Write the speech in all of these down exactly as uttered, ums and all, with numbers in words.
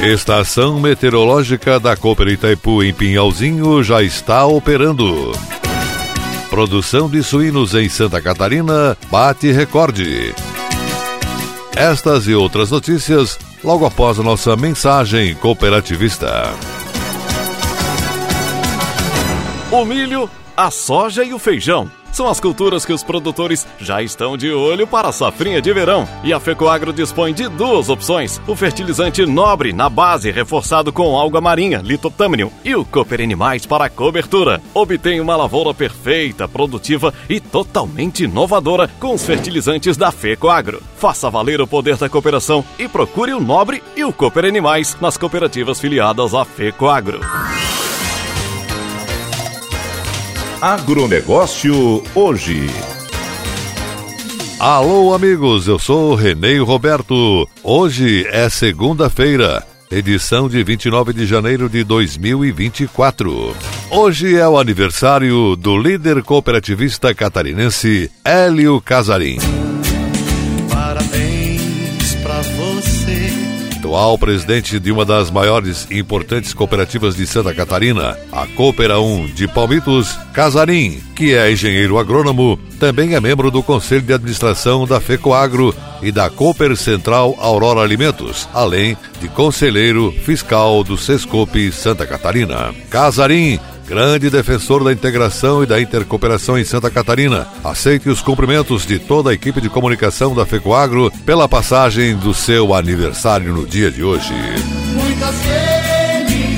Estação meteorológica da Cooperitaipu em Pinhalzinho já está operando. Produção de suínos em Santa Catarina bate recorde. Estas e outras notícias logo após a nossa mensagem cooperativista. O milho, a soja e o feijão são as culturas que os produtores já estão de olho para a safrinha de verão. E a FecoAgro dispõe de duas opções: o fertilizante nobre na base, reforçado com alga marinha, litotâmnio, e o Cooper Animais para a cobertura. Obtém uma lavoura perfeita, produtiva e totalmente inovadora com os fertilizantes da FecoAgro. Faça valer o poder da cooperação e procure o nobre e o Cooper Animais nas cooperativas filiadas à FecoAgro. Agronegócio hoje. Alô amigos, eu sou Renêio Roberto. Hoje é segunda-feira, edição de vinte e nove de janeiro de dois mil e vinte e quatro. Hoje é o aniversário do líder cooperativista catarinense Élio Casarin. Parabéns pra você. Atual presidente de uma das maiores e importantes cooperativas de Santa Catarina, a Coopera um de Palmitos, Casarin, que é engenheiro agrônomo, também é membro do Conselho de Administração da FecoAgro e da Cooper Central Aurora Alimentos, além de conselheiro fiscal do Sescope Santa Catarina. Casarin, grande defensor da integração e da intercooperação em Santa Catarina, aceite os cumprimentos de toda a equipe de comunicação da FecoAgro pela passagem do seu aniversário no dia de hoje. Muitas felicidades,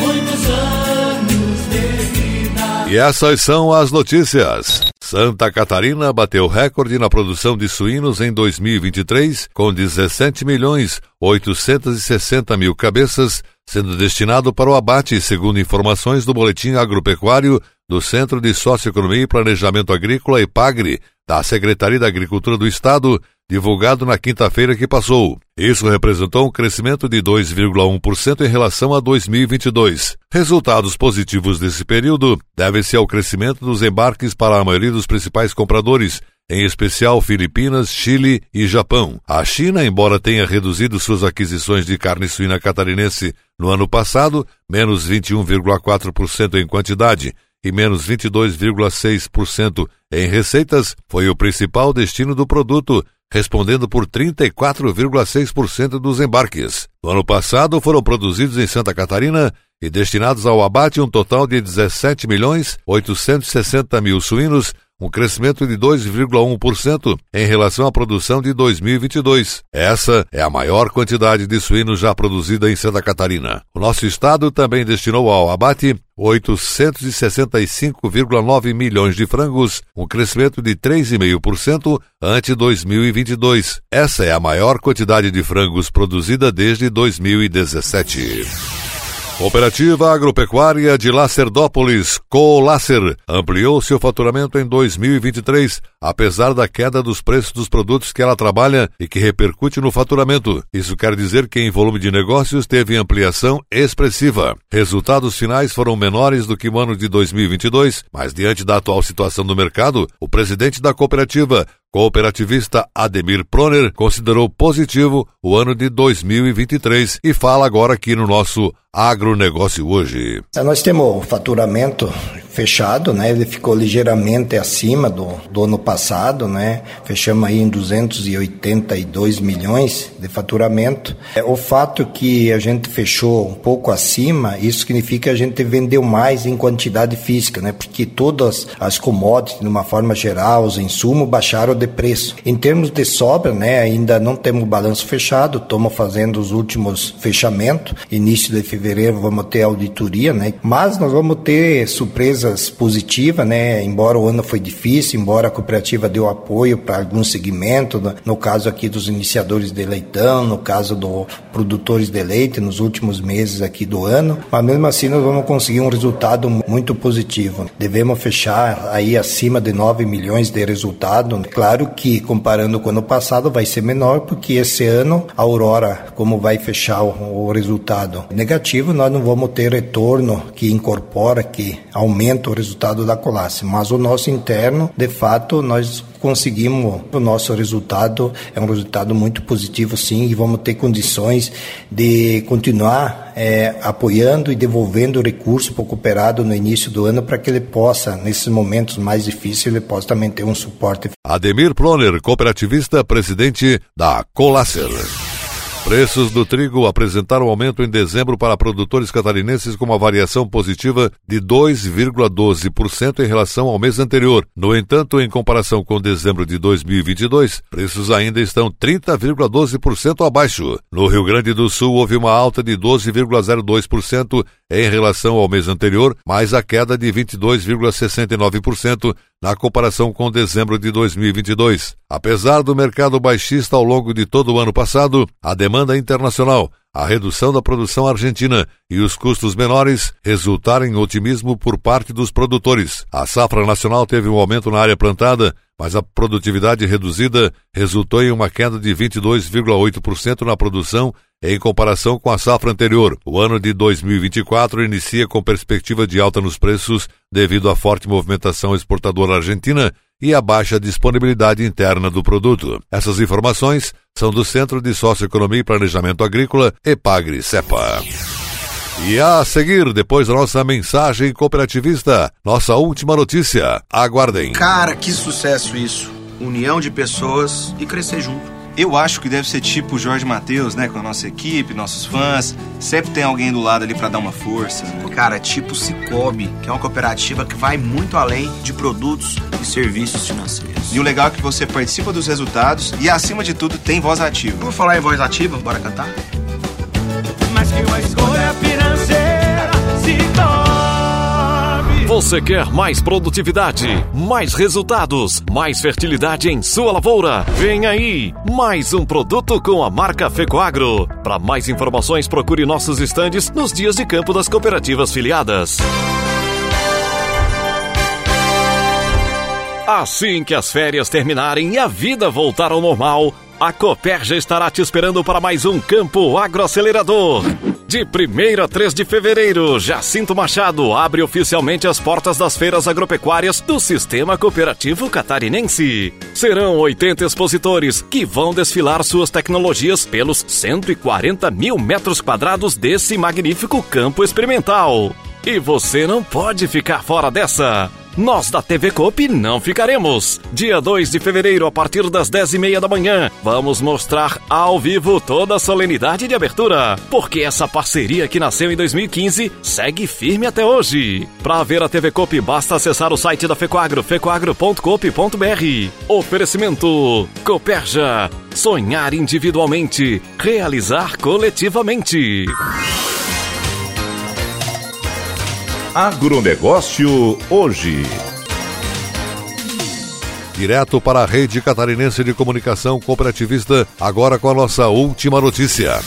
muitos anos de vida. E essas são as notícias. Santa Catarina bateu recorde na produção de suínos em dois mil e vinte e três, com dezessete milhões oitocentos e sessenta mil cabeças, sendo destinado para o abate, segundo informações do Boletim Agropecuário do Centro de Socioeconomia e Planejamento Agrícola, EPAGRI, da Secretaria da Agricultura do Estado, divulgado na quinta-feira que passou. Isso representou um crescimento de dois vírgula um por cento em relação a dois mil e vinte e dois. Resultados positivos desse período devem-se ao crescimento dos embarques para a maioria dos principais compradores, em especial Filipinas, Chile e Japão. A China, embora tenha reduzido suas aquisições de carne suína catarinense no ano passado, menos vinte e um vírgula quatro por cento em quantidade e menos vinte e dois vírgula seis por cento em receitas, foi o principal destino do produto, respondendo por trinta e quatro vírgula seis por cento dos embarques. No ano passado, foram produzidos em Santa Catarina e destinados ao abate um total de dezessete milhões oitocentos e sessenta mil suínos, um crescimento de dois vírgula um por cento em relação à produção de dois mil e vinte e dois. Essa é a maior quantidade de suínos já produzida em Santa Catarina. O nosso estado também destinou ao abate oitocentos e sessenta e cinco vírgula nove milhões de frangos, um crescimento de três vírgula cinco por cento ante dois mil e vinte e dois. Essa é a maior quantidade de frangos produzida desde dois mil e dezessete. Cooperativa Agropecuária de Lacerdópolis, Coolacer, ampliou seu faturamento em dois mil e vinte e três, apesar da queda dos preços dos produtos que ela trabalha e que repercute no faturamento. Isso quer dizer que em volume de negócios teve ampliação expressiva. Resultados finais foram menores do que o ano de dois mil e vinte e dois, mas diante da atual situação do mercado, o presidente da cooperativa, cooperativista Ademir Proner, considerou positivo o ano de dois mil e vinte e três e fala agora aqui no nosso Agronegócio hoje. Nós temos um faturamento fechado, né? Ele ficou ligeiramente acima do, do ano passado, né? Fechamos aí em duzentos e oitenta e dois milhões de faturamento. É, o fato que a gente fechou um pouco acima, isso significa que a gente vendeu mais em quantidade física, né? Porque todas as commodities, de uma forma geral, os insumos baixaram de preço. Em termos de sobra, né? Ainda não temos balanço fechado, estamos fazendo os últimos fechamentos. Início de fevereiro vamos ter auditoria, né? Mas nós vamos ter surpresas positivas, né? Embora o ano foi difícil, embora a cooperativa deu apoio para algum segmento, no caso aqui dos iniciadores de leitão, no caso dos produtores de leite nos últimos meses aqui do ano, mas mesmo assim nós vamos conseguir um resultado muito positivo. Devemos fechar aí acima de nove milhões de resultado. Claro que comparando com o ano passado vai ser menor, porque esse ano a Aurora, como vai fechar o, o resultado negativo, nós não vamos ter retorno que incorpora, que aumenta o resultado da Coolacer, mas o nosso interno, de fato, nós conseguimos, o nosso resultado é um resultado muito positivo sim, e vamos ter condições de continuar é, apoiando e devolvendo o recurso para o cooperado no início do ano, para que ele possa, nesses momentos mais difíceis, ele possa também ter um suporte. Ademir Proner, cooperativista, presidente da Coolacer. Preços do trigo apresentaram aumento em dezembro para produtores catarinenses, com uma variação positiva de dois vírgula doze por cento em relação ao mês anterior. No entanto, em comparação com dezembro de dois mil e vinte e dois, preços ainda estão trinta vírgula doze por cento abaixo. No Rio Grande do Sul, houve uma alta de doze vírgula zero dois por cento em relação ao mês anterior, mas a queda de vinte e dois vírgula sessenta e nove por cento na comparação com dezembro de dois mil e vinte e dois. Apesar do mercado baixista ao longo de todo o ano passado, a demanda internacional, a redução da produção argentina e os custos menores resultaram em otimismo por parte dos produtores. A safra nacional teve um aumento na área plantada, mas a produtividade reduzida resultou em uma queda de vinte e dois vírgula oito por cento na produção em comparação com a safra anterior. O ano de dois mil e vinte e quatro inicia com perspectiva de alta nos preços devido à forte movimentação exportadora argentina e a baixa disponibilidade interna do produto. Essas informações são do Centro de Socioeconomia e Planejamento Agrícola, EPAGRI/CEPA. E a seguir, depois da nossa mensagem cooperativista, nossa última notícia. Aguardem. Cara, que sucesso isso. União de pessoas e crescer junto. Eu acho que deve ser tipo o Jorge Matheus, né? Com a nossa equipe, nossos fãs. Sempre tem alguém do lado ali pra dar uma força. Né? Cara, tipo o Sicoob, que é uma cooperativa que vai muito além de produtos e serviços financeiros. E o legal é que você participa dos resultados e, acima de tudo, tem voz ativa. Vamos falar em voz ativa? Bora cantar? Mas que uma escolha financeira se torne. Você quer mais produtividade, mais resultados, mais fertilidade em sua lavoura? Vem aí, mais um produto com a marca FecoAgro. Para mais informações, procure nossos estandes nos dias de campo das cooperativas filiadas. Assim que as férias terminarem e a vida voltar ao normal, a Coperja estará te esperando para mais um Campo Agroacelerador. De primeiro a três de fevereiro, Jacinto Machado abre oficialmente as portas das feiras agropecuárias do Sistema Cooperativo Catarinense. Serão oitenta expositores que vão desfilar suas tecnologias pelos cento e quarenta mil metros quadrados desse magnífico campo experimental. E você não pode ficar fora dessa. Nós da T V Coop não ficaremos. Dia dois de fevereiro, a partir das dez e meia da manhã, vamos mostrar ao vivo toda a solenidade de abertura, porque essa parceria que nasceu em dois mil e quinze segue firme até hoje. Para ver a T V Coop, basta acessar o site da FecoAgro, fecoagro ponto coop ponto br. Oferecimento Coperja. Sonhar individualmente, realizar coletivamente. Agronegócio hoje. Direto para a Rede Catarinense de Comunicação Cooperativista, agora com a nossa última notícia.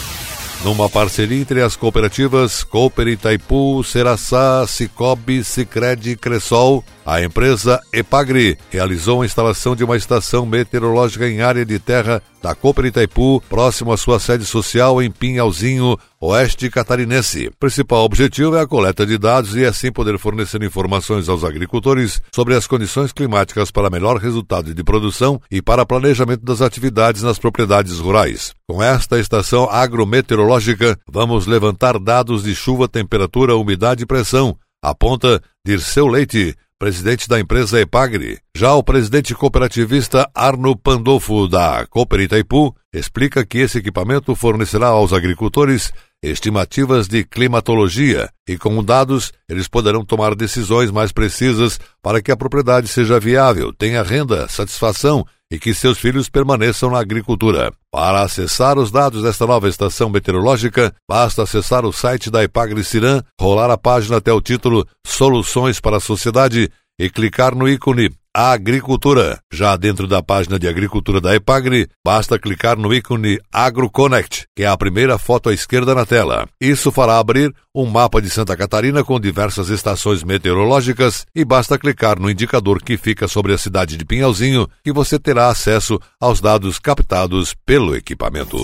Numa parceria entre as cooperativas Cooperitaipu, Serasa, Cicobi, Sicredi e Cresol, a empresa EPAGRI realizou a instalação de uma estação meteorológica em área de terra da Cooperitaipu, próximo à sua sede social em Pinhalzinho, oeste catarinense. O principal objetivo é a coleta de dados e assim poder fornecer informações aos agricultores sobre as condições climáticas para melhor resultado de produção e para planejamento das atividades nas propriedades rurais. Com esta estação agrometeorológica, vamos levantar dados de chuva, temperatura, umidade e pressão, aponta Dirceu Leite, presidente da empresa EPAGRI. Já o presidente cooperativista Arno Pandolfo, da Cooperitaipu, explica que esse equipamento fornecerá aos agricultores estimativas de climatologia e, com dados, eles poderão tomar decisões mais precisas para que a propriedade seja viável, tenha renda, satisfação e que seus filhos permaneçam na agricultura. Para acessar os dados desta nova estação meteorológica, basta acessar o site da Epagri/Ciram, rolar a página até o título Soluções para a Sociedade e clicar no ícone Agricultura. Já dentro da página de Agricultura da Epagri, basta clicar no ícone AgroConnect, que é a primeira foto à esquerda na tela. Isso fará abrir um mapa de Santa Catarina com diversas estações meteorológicas e basta clicar no indicador que fica sobre a cidade de Pinhalzinho e você terá acesso aos dados captados pelo equipamento.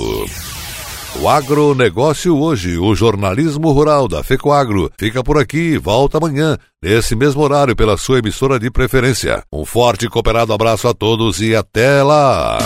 O agronegócio hoje, o jornalismo rural da FecoAgro, fica por aqui e volta amanhã, nesse mesmo horário, pela sua emissora de preferência. Um forte e cooperado abraço a todos e até lá!